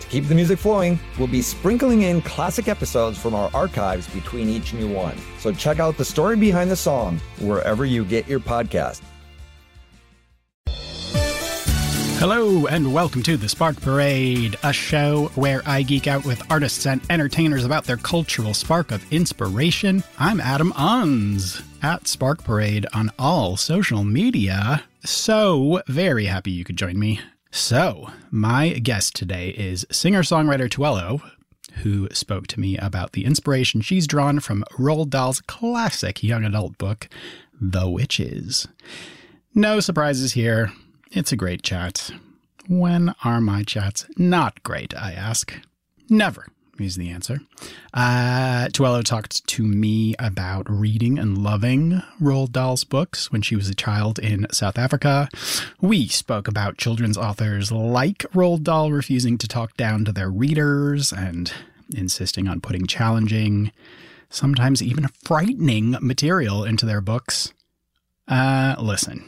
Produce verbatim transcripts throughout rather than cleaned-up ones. To keep the music flowing, we'll be sprinkling in classic episodes from our archives between each new one. So check out The Story Behind the Song wherever you get your podcast. Hello and welcome to The Spark Parade, a show where I geek out with artists and entertainers about their cultural spark of inspiration. I'm Adam Unz at Spark Parade on all social media. So very happy you could join me. So my guest today is singer-songwriter Tuelo, who spoke to me about the inspiration she's drawn from Roald Dahl's classic young adult book, The Witches. No surprises here. It's a great chat. When are my chats not great, I ask? Never is the answer. Uh, Tuelo talked to me about reading and loving Roald Dahl's books when she was a child in South Africa. We spoke about children's authors like Roald Dahl refusing to talk down to their readers and insisting on putting challenging, sometimes even frightening material into their books. Uh, listen,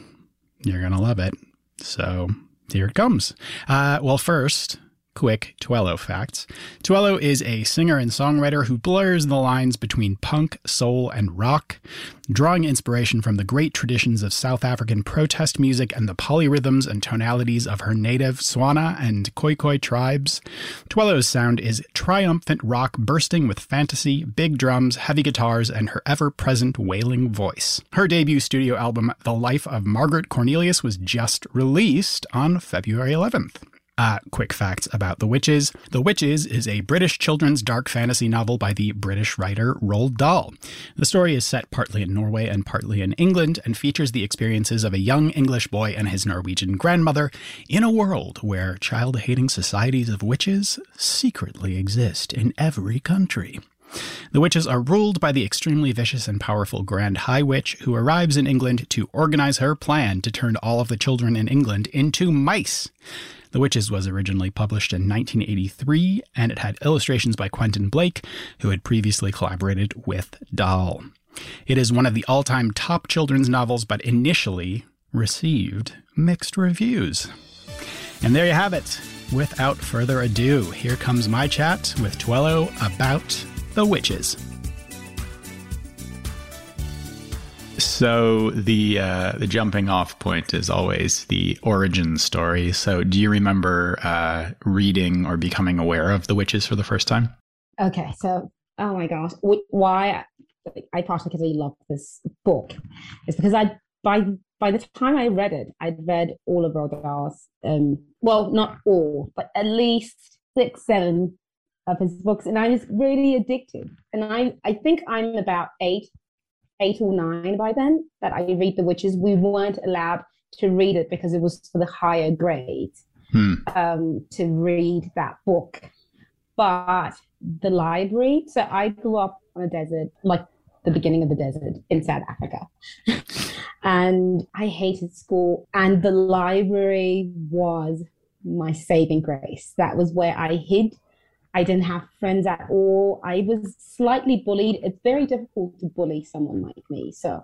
you're going to love it. So here it comes. Uh, well, first, quick Tuelo facts. Tuelo is a singer and songwriter who blurs the lines between punk, soul, and rock, drawing inspiration from the great traditions of South African protest music and the polyrhythms and tonalities of her native Swana and Khoikhoi tribes. Tuelo's sound is triumphant rock bursting with fantasy, big drums, heavy guitars, and her ever-present wailing voice. Her debut studio album, The Life of Margaret Cornelius, was just released on February eleventh. Uh, quick facts about The Witches. The Witches is a British children's dark fantasy novel by the British writer Roald Dahl. The story is set partly in Norway and partly in England and features the experiences of a young English boy and his Norwegian grandmother in a world where child-hating societies of witches secretly exist in every country. The witches are ruled by the extremely vicious and powerful Grand High Witch, who arrives in England to organize her plan to turn all of the children in England into mice. The Witches was originally published in nineteen eighty-three, and it had illustrations by Quentin Blake, who had previously collaborated with Dahl. It is one of the all-time top children's novels, but initially received mixed reviews. And there you have it. Without further ado, here comes my chat with Tuelo about The Witches. So the uh, the jumping off point is always the origin story. So do you remember uh, reading or becoming aware of The Witches for the first time? Okay, so, oh my gosh, why I particularly love this book is because I by by the time I read it, I'd read all of Roald Dahl's, um, well, not all, but at least six, seven of his books, and I was really addicted. And I I think I'm about eight. eight or nine by then that I read The Witches. We weren't allowed to read it because it was for the higher grades hmm. um, to read that book. But the library, so I grew up on a desert, like the beginning of the desert in South Africa. And I hated school, and the library was my saving grace. That was where I hid. I didn't have friends at all. I was slightly bullied. It's very difficult to bully someone like me. So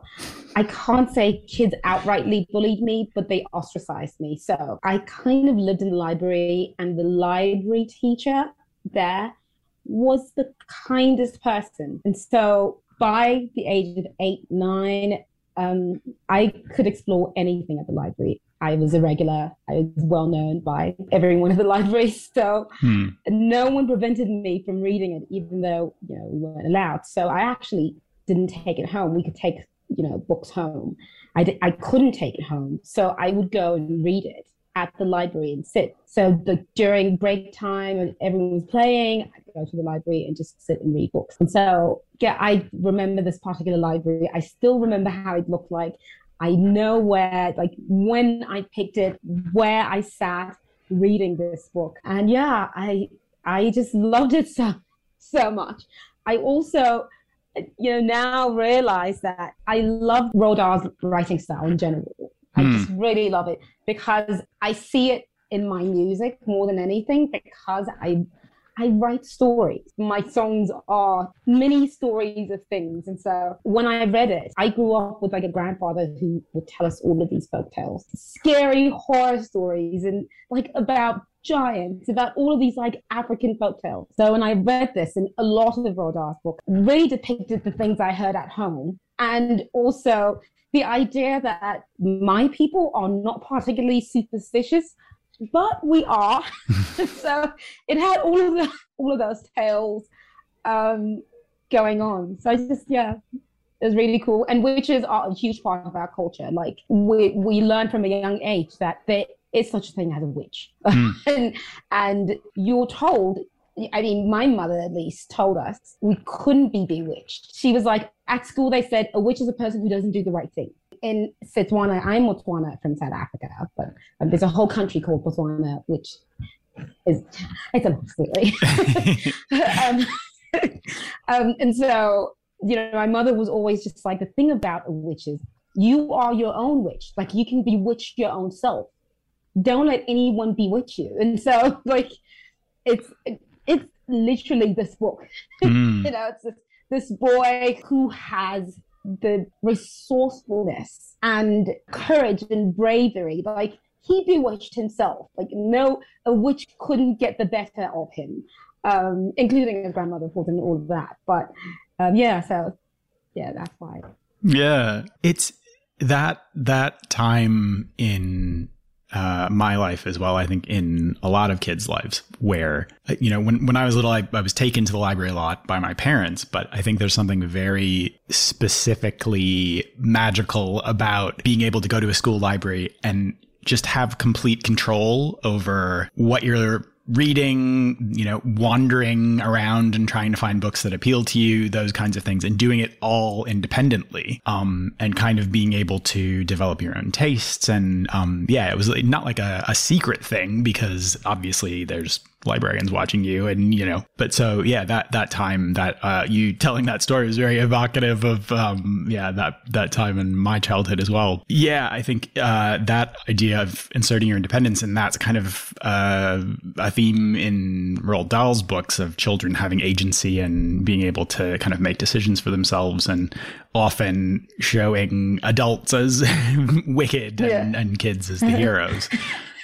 I can't say kids outrightly bullied me, but they ostracized me. So I kind of lived in the library, and the library teacher there was the kindest person. And so by the age of eight, nine, um, I could explore anything at the library. I was a regular. I was well known by everyone in the library. So hmm. no one prevented me from reading it, even though, you know, we weren't allowed. So I actually didn't take it home. We could take, you know, books home. I, d- I couldn't take it home. So I would go and read it at the library and sit. So the, during break time and everyone was playing, I'd go to the library and just sit and read books. And so, yeah, I remember this particular library. I still remember how it looked like. I know where, like when I picked it, where I sat reading this book. And yeah, I I just loved it so, so much. I also, you know, now realize that I love Roald Dahl's writing style in general. I just really love it because I see it in my music more than anything, because I I write stories. My songs are mini stories of things. And so when I read it, I grew up with like a grandfather who would tell us all of these folk tales, scary horror stories, and like about giants, about all of these like African folk tales. So when I read this, and a lot of Roald Dahl's book really depicted the things I heard at home, and also the idea that my people are not particularly superstitious, but we are. So it had all of the, all of those tales um, going on. So I just, yeah, it was really cool. And witches are a huge part of our culture. Like we we learn from a young age that there is such a thing as a witch. Mm. and and you're told, I mean, my mother at least told us we couldn't be bewitched. She was like, at school they said a witch is a person who doesn't do the right thing. In Setswana, I'm Botswana from South Africa, but um, there's a whole country called Botswana, which is, it's a long story. um, um, and so, you know, my mother was always just like, the thing about a witch is you are your own witch. Like you can bewitch your own self. Don't let anyone bewitch you. And so like, it's, it, it's literally this book, mm. you know, it's this, this boy who has the resourcefulness and courage and bravery. Like he bewitched himself. Like no, a witch couldn't get the better of him, um, including his grandmother, of course, and all of that. But um, yeah, so yeah, that's why. Yeah, it's that that time in Uh, my life as well, I think in a lot of kids' lives where, you know, when, when I was little, I, I was taken to the library a lot by my parents, but I think there's something very specifically magical about being able to go to a school library and just have complete control over what you're reading, you know, wandering around and trying to find books that appeal to you, those kinds of things, and doing it all independently, um, and kind of being able to develop your own tastes. And um, yeah, it was not like a, a secret thing, because obviously there's librarians watching you, and you know, but so yeah, that that time that uh, you telling that story was very evocative of um, yeah that that time in my childhood as well. Yeah, I think uh, that idea of inserting your independence, and that's kind of uh, a theme in Roald Dahl's books of children having agency and being able to kind of make decisions for themselves, and often showing adults as wicked yeah. and, and kids as the heroes.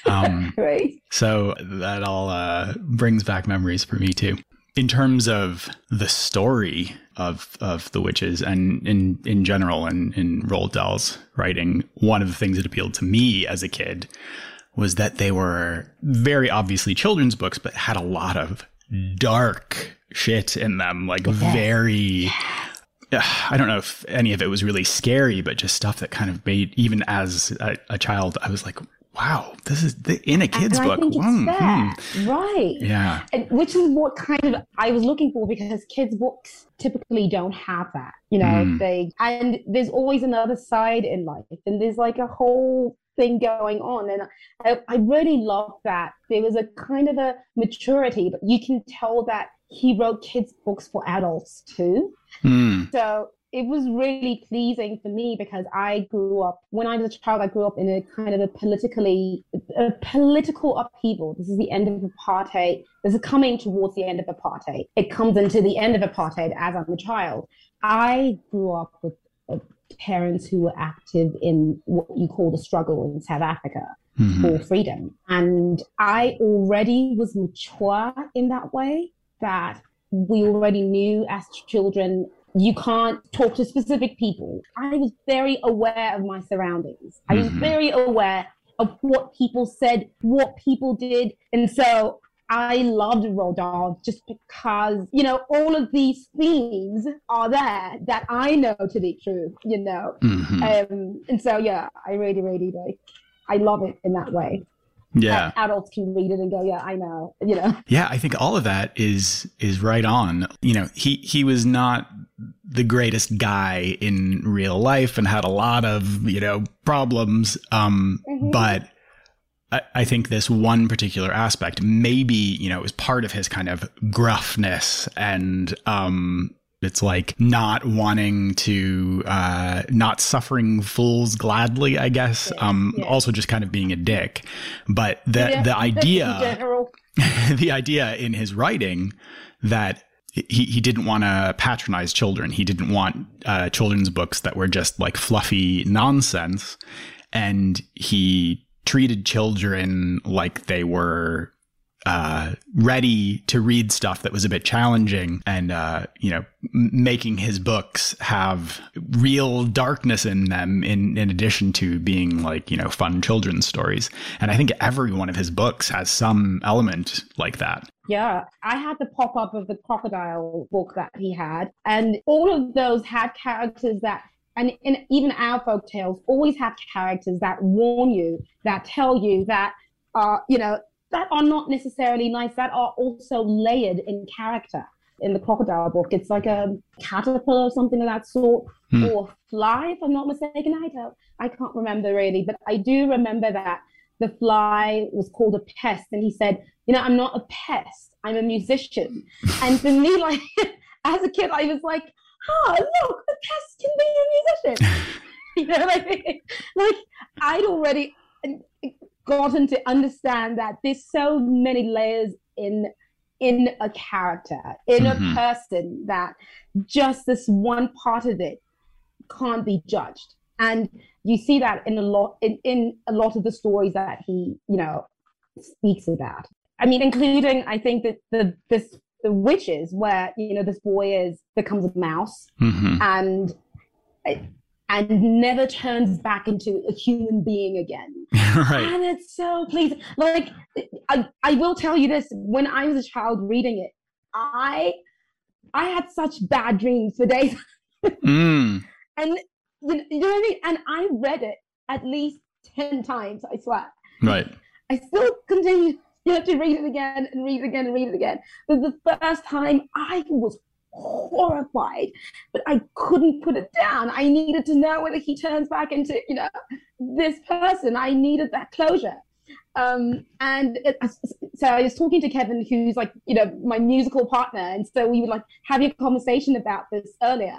Um, right. So that all uh, brings back memories for me too. In terms of the story of of the witches, and in, in general, and in Roald Dahl's writing, one of the things that appealed to me as a kid was that they were very obviously children's books, but had a lot of dark shit in them, like yeah. very... I don't know if any of it was really scary, but just stuff that kind of made, even as a, a child, I was like, wow, this is the, in a kid's and book. I think it's mm, hmm. Right. Yeah. And which is what kind of I was looking for, because kids' books typically don't have that, you know, mm. they, and there's always another side in life, and there's like a whole thing going on. And I, I really loved that. There was a kind of a maturity, but you can tell that he wrote kids' books for adults too. Mm. So it was really pleasing for me, because I grew up, when I was a child, I grew up in a kind of a politically, a political upheaval. This is the end of apartheid. This is coming towards the end of apartheid. It comes into the end of apartheid as I'm a child. I grew up with parents who were active in what you call the struggle in South Africa mm-hmm. for freedom. And I already was mature in that way, that we already knew as children, you can't talk to specific people. I was very aware of my surroundings. I was mm-hmm. very aware of what people said, what people did. And so I loved Roald Dahl just because, you know, all of these themes are there that I know to be true, you know. Mm-hmm. Um, and so, yeah, I really, really, like, I love it in that way. Yeah. That adults can read it and go, yeah, I know, you know. Yeah, I think all of that is is right on. You know, he, he was not the greatest guy in real life and had a lot of, you know, problems. Um, mm-hmm. But I, I think this one particular aspect, maybe, you know, it was part of his kind of gruffness and um, it's like not wanting to, uh, not suffering fools gladly, I guess. Yeah, um, yeah. Also just kind of being a dick. But the, yeah, the idea, the idea in his writing that He he didn't want to patronize children. He didn't want uh, children's books that were just like fluffy nonsense. And he treated children like they were uh, ready to read stuff that was a bit challenging. And, uh, you know, m- making his books have real darkness in them in, in addition to being like, you know, fun children's stories. And I think every one of his books has some element like that. Yeah, I had the pop-up of the crocodile book that he had, and all of those had characters that, and in, even our folk tales always have characters that warn you, that tell you that are, you know, that are not necessarily nice, that are also layered in character. In the crocodile book, it's like a caterpillar or something of that sort, hmm. or fly, if I'm not mistaken. I don't, I can't remember really, but I do remember that the fly was called a pest, and he said, you know, I'm not a pest, I'm a musician. And for me, like, as a kid, I was like, oh, look, a pest can be a musician. You know what I mean? Like, I'd already gotten to understand that there's so many layers in in a character, in mm-hmm. a person, that just this one part of it can't be judged. And you see that in a lot in, in a lot of the stories that he, you know, speaks about. I mean, including, I think that the this the Witches, where, you know, this boy is becomes a mouse mm-hmm. and and never turns back into a human being again. Right. And it's so pleasing. Like, I I will tell you this: when I was a child reading it, I I had such bad dreams for days. mm. And. You know what I mean? And I read it at least ten times, I swear. Right. I still continue you have to read it again and read it again and read it again. But the first time I was horrified, but I couldn't put it down. I needed to know whether he turns back into, you know, this person. I needed that closure. Um, and it, so I was talking to Kevin, who's like, you know, my musical partner. And so we would like have a conversation about this earlier.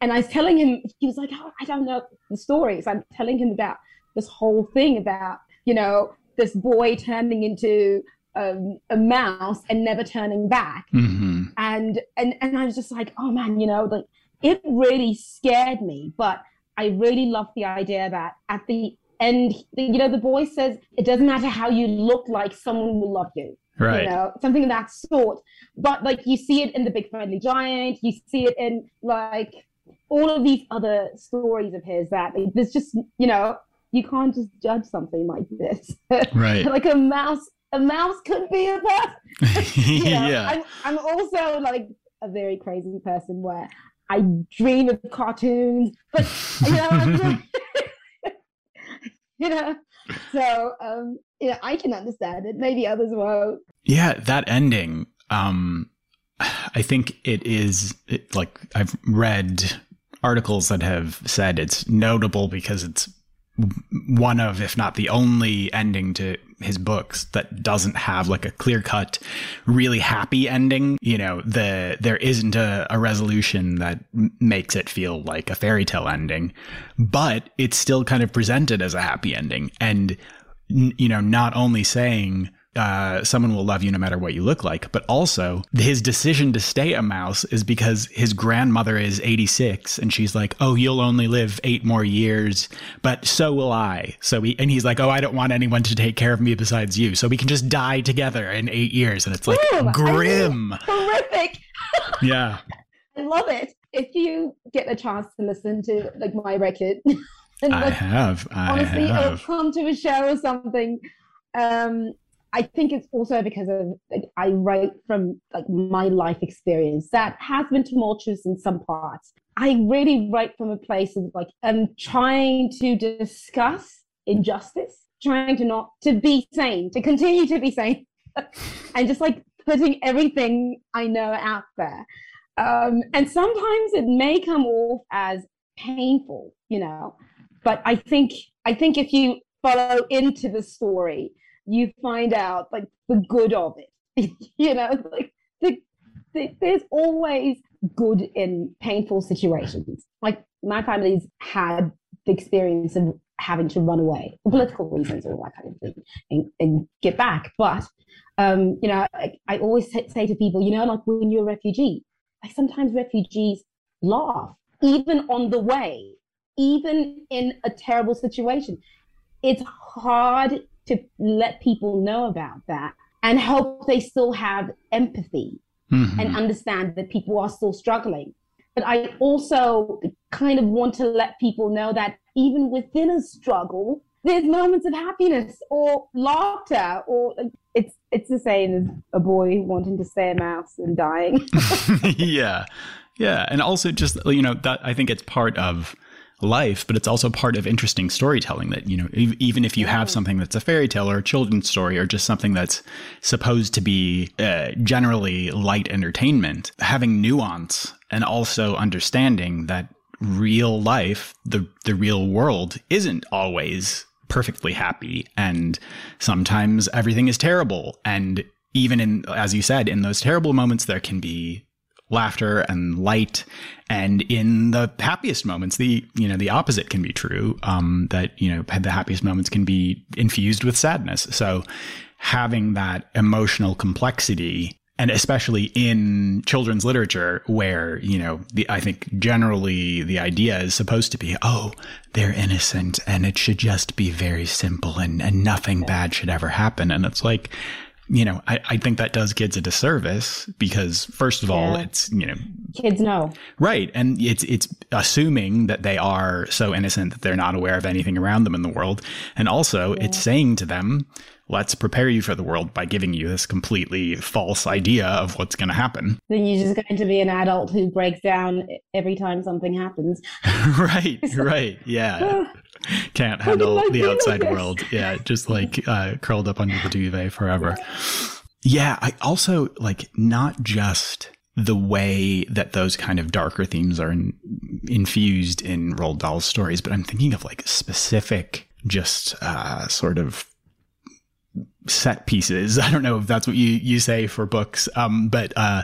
And I was telling him, he was like, oh, I don't know the stories. So I'm telling him about this whole thing about, you know, this boy turning into um, a mouse and never turning back. Mm-hmm. And, and, and I was just like, oh man, you know, like it really scared me, but I really loved the idea that at the And, you know, the boy says, it doesn't matter how you look like, someone will love you. Right. You know, something of that sort. But, like, you see it in The Big Friendly Giant. You see it in, like, all of these other stories of his that like, there's just, you know, you can't just judge something like this. Right. Like, a mouse, a mouse could be a person. You know, yeah. I'm, I'm also, like, a very crazy person where I dream of cartoons. But, you know, I'm like, you know, so, um, you know, I can understand it. Maybe others won't. Yeah, that ending, um, I think it is, it, like, I've read articles that have said it's notable because it's one of, if not the only ending to his books that doesn't have like a clear cut, really happy ending. You know, the there isn't a, a resolution that makes it feel like a fairy tale ending, but it's still kind of presented as a happy ending. And, you know, not only saying uh, someone will love you no matter what you look like, but also his decision to stay a mouse is because his grandmother is eighty-six and she's like, oh, you'll only live eight more years, but so will I. So he, and he's like, oh, I don't want anyone to take care of me besides you. So we can just die together in eight years. And it's like Ooh, grim. I mean, horrific. Yeah. I love it. If you get a chance to listen to like my record, and, like, I have, I honestly, have. It'll come to a show or something. Um, I think it's also because of I write from like my life experience that has been tumultuous in some parts. I really write from a place of like um trying to discuss injustice, trying to not to be sane, to continue to be sane, and just like putting everything I know out there. Um, and sometimes it may come off as painful, you know, but I think I think if you follow into the story, you find out like the good of it, you know, like the, the, there's always good in painful situations. Like my family's had the experience of having to run away for political reasons or that kind of thing and, and get back. But, um, you know, I, I always say to people, you know, like when you're a refugee, like sometimes refugees laugh, even on the way, even in a terrible situation. It's hard to let people know about that and hope they still have empathy mm-hmm. and understand that people are still struggling. But I also kind of want to let people know that even within a struggle, there's moments of happiness or laughter, or it's it's the same as a boy wanting to stay a mouse and dying. yeah, yeah. And also just, you know, that I think it's part of life, but it's also part of interesting storytelling that, you know, even if you have something that's a fairy tale or a children's story or just something that's supposed to be uh, generally light entertainment, having nuance and also understanding that real life, the the real world isn't always perfectly happy. And sometimes everything is terrible. And even in, as you said, in those terrible moments, there can be laughter and light, and in the happiest moments, the you know the opposite can be true. Um, that you know the happiest moments can be infused with sadness. So, having that emotional complexity, and especially in children's literature, where you know the I think generally the idea is supposed to be, oh, they're innocent, and it should just be very simple, and and nothing bad should ever happen. And it's like, you know, I, I think that does kids a disservice because, first of all, yeah. it's, you know, kids know. Right. And it's it's assuming that they are so innocent that they're not aware of anything around them in the world. And also yeah. it's saying to them, let's prepare you for the world by giving you this completely false idea of what's going to happen. Then you're just going to be an adult who breaks down every time something happens. right. Right. Yeah. Can't handle the outside world. Yeah, just like uh, curled up under the duvet forever. Yeah, I also like not just the way that those kind of darker themes are in, infused in Roald Dahl's stories, but I'm thinking of like specific just uh, sort of set pieces. I don't know if that's what you, you say for books, um, but uh,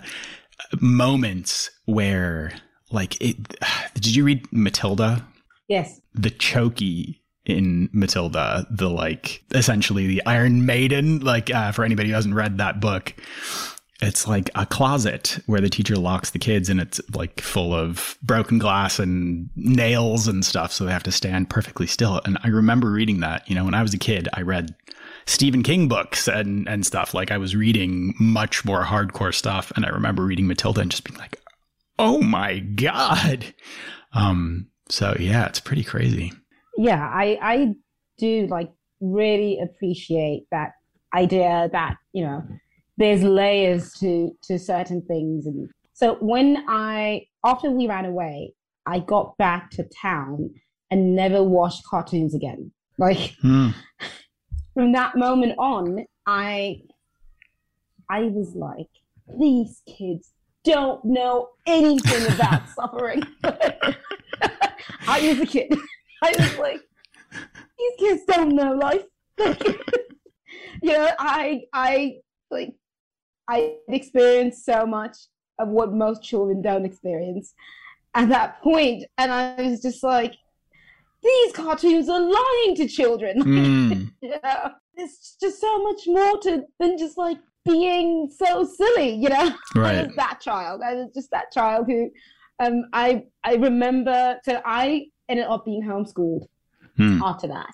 moments where like it, did you read Matilda? Yes. The Chokey in Matilda, the like essentially the Iron Maiden, like uh, for anybody who hasn't read that book, it's like a closet where the teacher locks the kids and it's like full of broken glass and nails and stuff. So they have to stand perfectly still. And I remember reading that, you know, when I was a kid, I read Stephen King books and, and stuff. Like I was reading much more hardcore stuff. And I remember reading Matilda and just being like, oh, my God. Um So, yeah, it's pretty crazy. Yeah, I, I do, like, really appreciate that idea that, you know, there's layers to, to certain things. And so when I, after we ran away, I got back to town and never watched cartoons again. Like, mm. from that moment on, I, I was like, these kids don't know anything about suffering. I was a kid. I was like, these kids don't know life. Like, you know, I, I, like, I experienced so much of what most children don't experience at that point, and I was just like, these cartoons are lying to children. Mm. You know, there's just so much more to than just like being so silly. You know, right. I was that child. I was just that child who. Um, I I remember, so I ended up being homeschooled hmm. after that.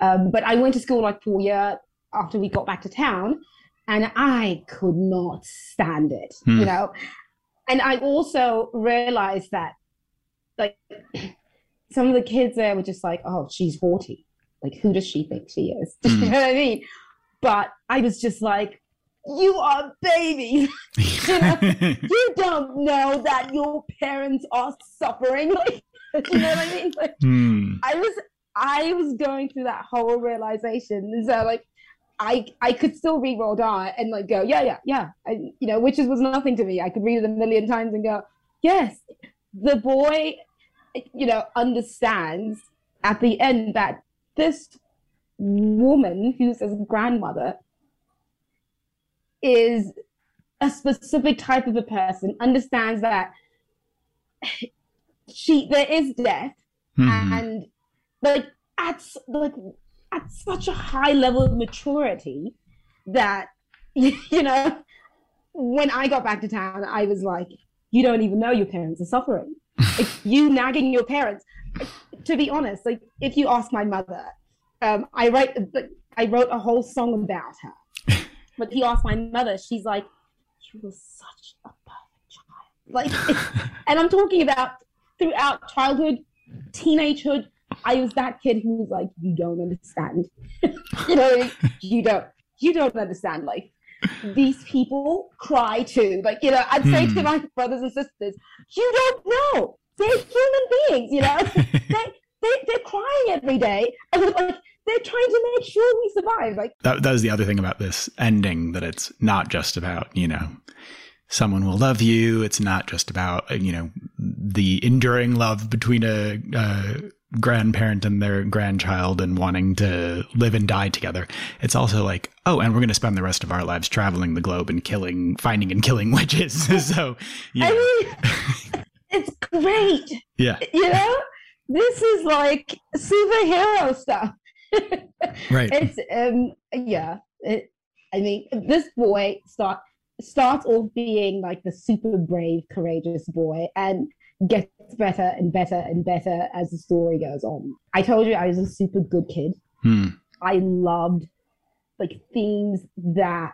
Um, but I went to school like for a year after we got back to town, and I could not stand it, hmm. you know. And I also realized that, like, some of the kids there were just like, oh, she's haughty. Like, who does she think she is? Hmm. You know what I mean? But I was just like, you are babies. You know? You don't know that your parents are suffering. Like, you know what I mean? Like, hmm. I was I was going through that whole realization. And so, like, I I could still read Roald Dahl and, like, go, yeah, yeah, yeah. I, you know, Witches was nothing to me. I could read it a million times and go, yes, the boy, you know, understands at the end that this woman who's his grandmother is a specific type of a person, understands that she there is death, mm-hmm. and like at like at such a high level of maturity that, you know, when I got back to town, I was like, you don't even know your parents are suffering. Like, you nagging your parents. To be honest, like, if you ask my mother, um, I write like, I wrote a whole song about her. But if you ask my mother, she's like, you were such a perfect child. Like, and I'm talking about throughout childhood, teenagehood, I was that kid who was like, you don't understand. You know, you don't, you don't understand. Like, these people cry too. Like, you know, I'd say mm. to my brothers and sisters, you don't know. They're human beings, you know. they, they, they're crying every day. And like, they're trying to make sure we survive. Like that, that was the other thing about this ending, that it's not just about, you know, someone will love you. It's not just about, you know, the enduring love between a, a grandparent and their grandchild and wanting to live and die together. It's also like, oh, and we're going to spend the rest of our lives traveling the globe and killing, finding and killing witches. So, yeah. I mean, it's great. Yeah. You know, this is like superhero stuff. Right. It's um yeah. It, I mean, this boy start starts off being like the super brave, courageous boy, and gets better and better and better as the story goes on. I told you I was a super good kid. Hmm. I loved like themes that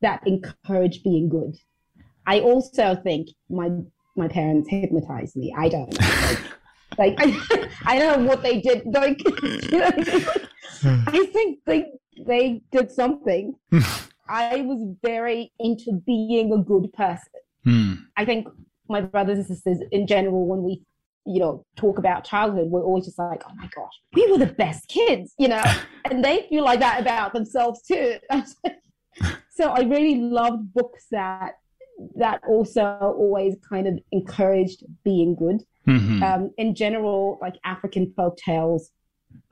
that encourage being good. I also think my my parents hypnotized me. I don't know. Like, Like, I, I don't know what they did. Like, you know, like I think they, they did something. I was very into being a good person. Mm. I think my brothers and sisters in general, when we, you know, talk about childhood, we're always just like, oh my gosh, we were the best kids, you know? And they feel like that about themselves too. So I really loved books that, that also always kind of encouraged being good. Mm-hmm. Um, in general, like African folk tales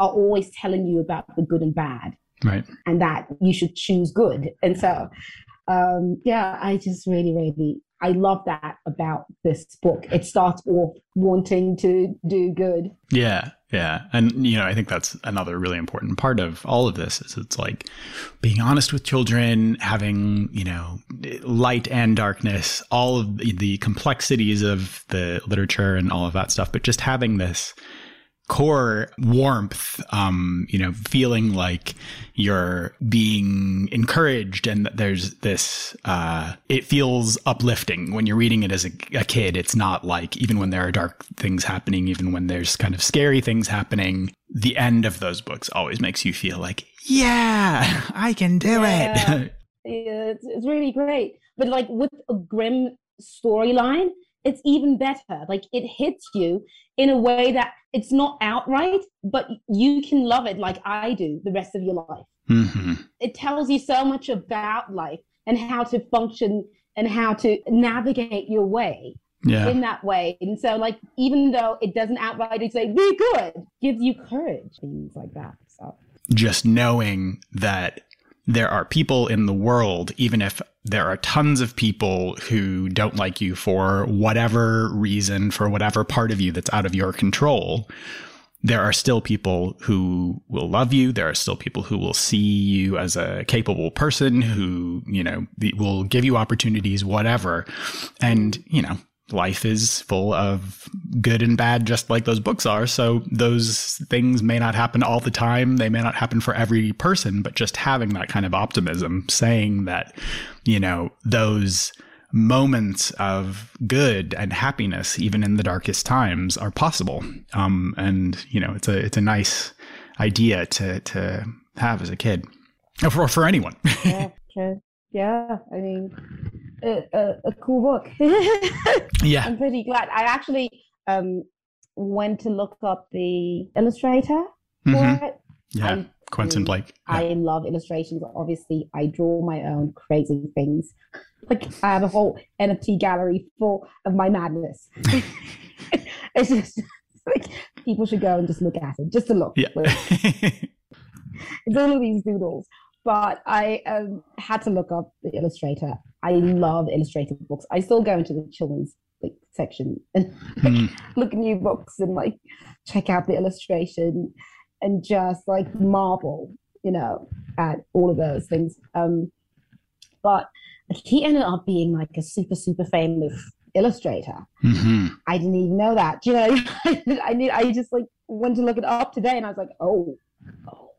are always telling you about the good and bad, right? And that you should choose good. And so, um, yeah, I just really, really, I love that about this book. It starts off wanting to do good. Yeah, yeah. And, you know, I think that's another really important part of all of this is it's like being honest with children, having, you know, light and darkness, all of the complexities of the literature and all of that stuff, but just having this core warmth, um, you know, feeling like you're being encouraged and that there's this, uh, it feels uplifting when you're reading it as a, a kid. It's not like, even when there are dark things happening, even when there's kind of scary things happening, the end of those books always makes you feel like, yeah, I can do yeah. it. Yeah, it's, it's really great. But like with a grim storyline, it's even better. Like, it hits you in a way that it's not outright, but you can love it like I do the rest of your life. Mm-hmm. It tells you so much about life and how to function and how to navigate your way yeah. in that way. And so, like, even though it doesn't outright say, be good, gives you courage, things like that. So just knowing that there are people in the world, even if there are tons of people who don't like you for whatever reason, for whatever part of you that's out of your control, there are still people who will love you. There are still people who will see you as a capable person who, you know, will give you opportunities, whatever. And, you know, life is full of good and bad, just like those books are. So those things may not happen all the time. They may not happen for every person, but just having that kind of optimism, saying that, you know, those moments of good and happiness, even in the darkest times, are possible. Um, and, you know, it's a, it's a nice idea to, to have as a kid. for for anyone. Yeah, true. Yeah, I mean, a, a, a cool book. Yeah, I'm pretty glad. I actually um went to look up the illustrator for mm-hmm. it. Yeah, and Quentin Blake. Yeah. I love illustrations. Obviously, I draw my own crazy things. Like, I have a whole N F T gallery full of my madness. It's just like, people should go and just look at it, just to look. Yeah. It's all of these doodles. But I um, had to look up the illustrator. I love illustrated books. I still go into the children's like section and like, mm. look at new books and like check out the illustration and just like marvel, you know, at all of those things. Um, but he ended up being like a super, super famous illustrator. Mm-hmm. I didn't even know that. You know, I knew. I just like went to look it up today, and I was like, oh, oh.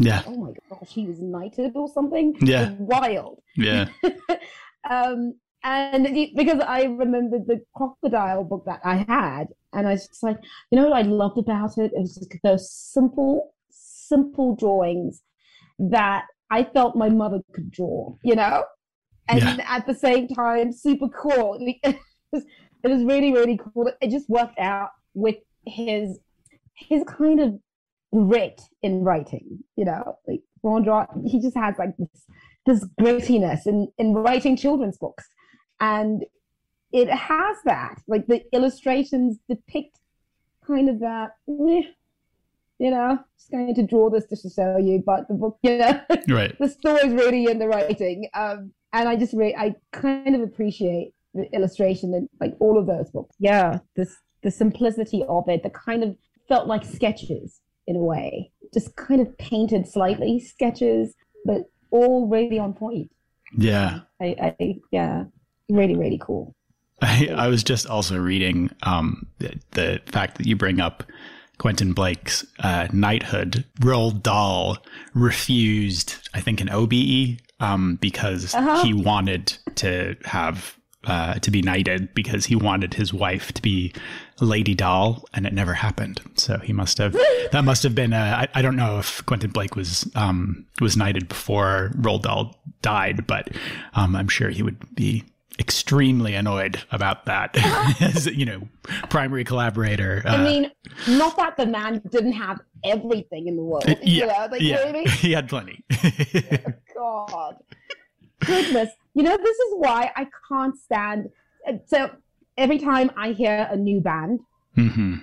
Yeah. Oh my gosh, he was knighted or something. Yeah. Wild. Yeah. um, and it, because I remembered the crocodile book that I had, and I was just like, you know what I loved about it? It was just those simple, simple drawings that I felt my mother could draw, you know? And yeah. at the same time, super cool. It was, it was really, really cool. It just worked out with his his kind of grit in writing, you know, like Rondra, he just has like this this grittiness in, in writing children's books, and it has that, like the illustrations depict kind of that, you know, just going to draw this just to show you, but the book, you know, right. The story's really in the writing, um, and I just really, I kind of appreciate the illustration in like all of those books. Yeah, this the simplicity of it, the kind of felt like sketches. In a way, just kind of painted slightly sketches, but all really on point. Yeah. I, I yeah, really, really cool. I, I was just also reading um, the, the fact that you bring up Quentin Blake's uh, knighthood. Roald Dahl refused, I think, an O B E um, because uh-huh. he wanted to have uh, to be knighted because he wanted his wife to be Lady Dahl, and it never happened. So he must have, that must have been, a, I, I don't know if Quentin Blake was um, was knighted before Roald Dahl died, but um, I'm sure he would be extremely annoyed about that as, you know, primary collaborator. Uh, I mean, not that the man didn't have everything in the world. Yeah, you know, like, yeah. Really? He had plenty. Oh, God. Goodness. You know, this is why I can't stand, so every time I hear a new band mm-hmm.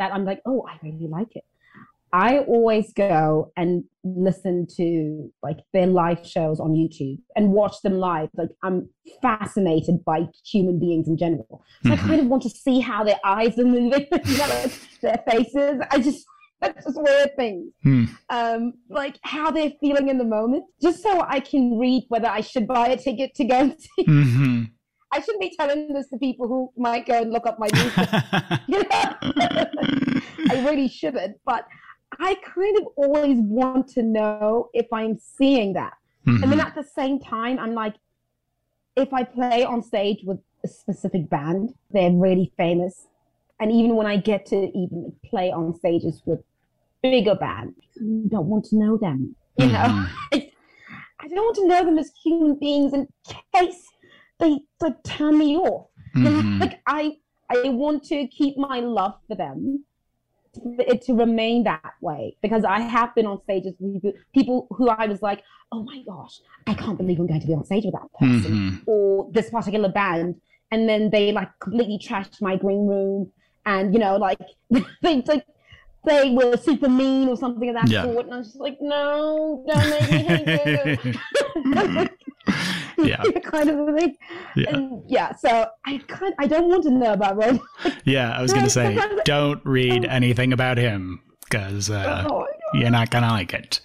that I'm like, oh, I really like it, I always go and listen to like their live shows on YouTube and watch them live. Like, I'm fascinated by human beings in general. So mm-hmm. I kind of want to see how their eyes are moving, you know, like, their faces. I just, that's just weird things. Mm. Um, like how they're feeling in the moment, just so I can read whether I should buy a ticket to go and see. Mm-hmm. I shouldn't be telling this to people who might go and look up my music. You know? I really shouldn't, but I kind of always want to know if I'm seeing that. Mm-hmm. And then at the same time, I'm like, if I play on stage with a specific band, they're really famous. And even when I get to even play on stages with bigger bands, I don't want to know them. You mm-hmm. know, I, I don't want to know them as human beings in case they like turn me off. Mm-hmm. Like I, I want to keep my love for them, it to, to remain that way, because I have been on stages with people who I was like, oh my gosh, I can't believe I'm going to be on stage with that person mm-hmm. or this particular band, and then they like completely trashed my green room, and you know, like they like they were super mean or something of that yeah. sort, and I was just like, no, don't make me hate you. Yeah, kind of thing. Yeah. And yeah, so I can't. I don't want to know about Roald. Yeah, I was going to say, don't read anything about him because uh, oh, you're not gonna like it.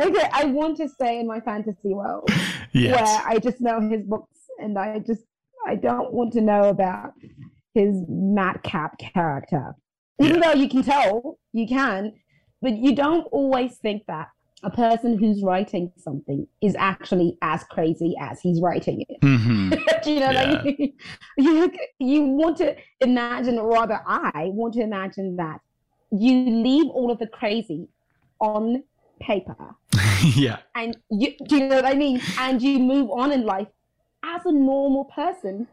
Okay, I want to stay in my fantasy world yes. where I just know his books, and I just I don't want to know about his madcap character. Even yeah. though you can tell, you can, but you don't always think that a person who's writing something is actually as crazy as he's writing it. Mm-hmm. Do you know yeah. what I mean? You, you want to imagine, or rather I want to imagine that you leave all of the crazy on paper. Yeah. And you, do you know what I mean? And you move on in life as a normal person.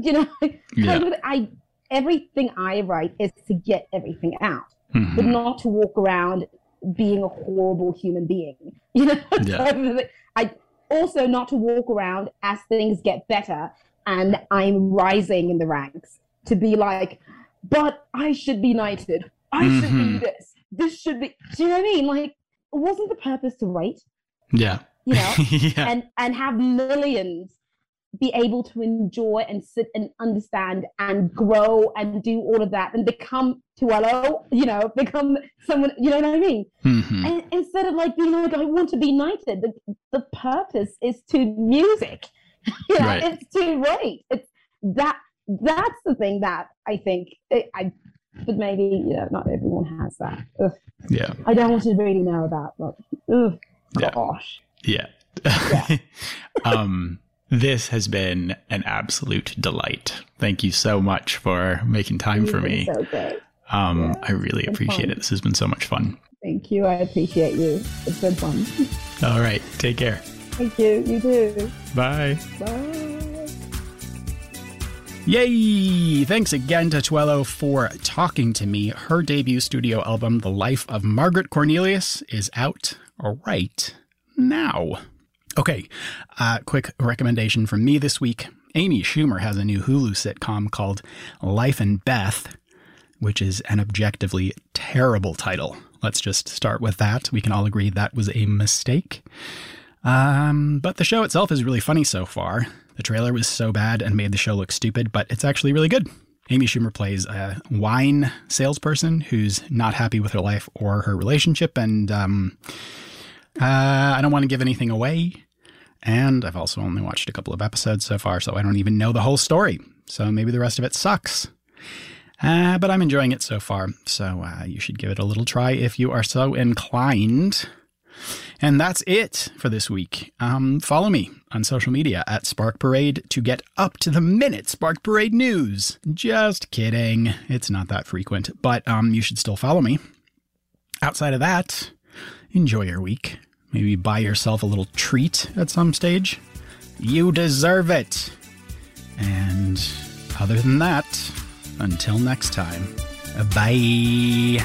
You know, yeah. kind of, I everything I write is to get everything out, mm-hmm. but not to walk around being a horrible human being. You know, yeah. I also not to walk around as things get better and I'm rising in the ranks to be like, but I should be knighted. I mm-hmm. should do this. This should be. Do you know what I mean? Like, it wasn't the purpose to write. Yeah. You know, yeah. and and have millions be able to enjoy and sit and understand and grow and do all of that and become Tuelo, you know, become someone, you know what I mean? Mm-hmm. And instead of like being like, I want to be knighted, the, the purpose is to music. You know, right. It's to write. It's that, that's the thing that I think, it, I, but maybe, you know, not everyone has that. Ugh. Yeah. I don't want to really know about, but, ugh, yeah. gosh. Yeah. yeah. um. This has been an absolute delight. Thank you so much for making time for me. So good. Um, yeah, I really appreciate fun. it. This has been so much fun. Thank you. I appreciate you. It's been fun. All right. Take care. Thank you. You too. Bye. Bye. Yay. Thanks again to Tuelo for talking to me. Her debut studio album, The Life of Margaret Cornelius, is out right now. Okay, uh, quick recommendation from me this week. Amy Schumer has a new Hulu sitcom called Life and Beth, which is an objectively terrible title. Let's just start with that. We can all agree that was a mistake. Um, but the show itself is really funny so far. The trailer was so bad and made the show look stupid, but it's actually really good. Amy Schumer plays a wine salesperson who's not happy with her life or her relationship, and um, uh, I don't want to give anything away. And I've also only watched a couple of episodes so far, so I don't even know the whole story. So maybe the rest of it sucks. Uh, but I'm enjoying it so far, so uh, you should give it a little try if you are so inclined. And that's it for this week. Um, follow me on social media at Spark Parade to get up-to-the-minute Spark Parade news. Just kidding. It's not that frequent, but um, you should still follow me. Outside of that, enjoy your week. Maybe buy yourself a little treat at some stage. You deserve it. And other than that, until next time, bye.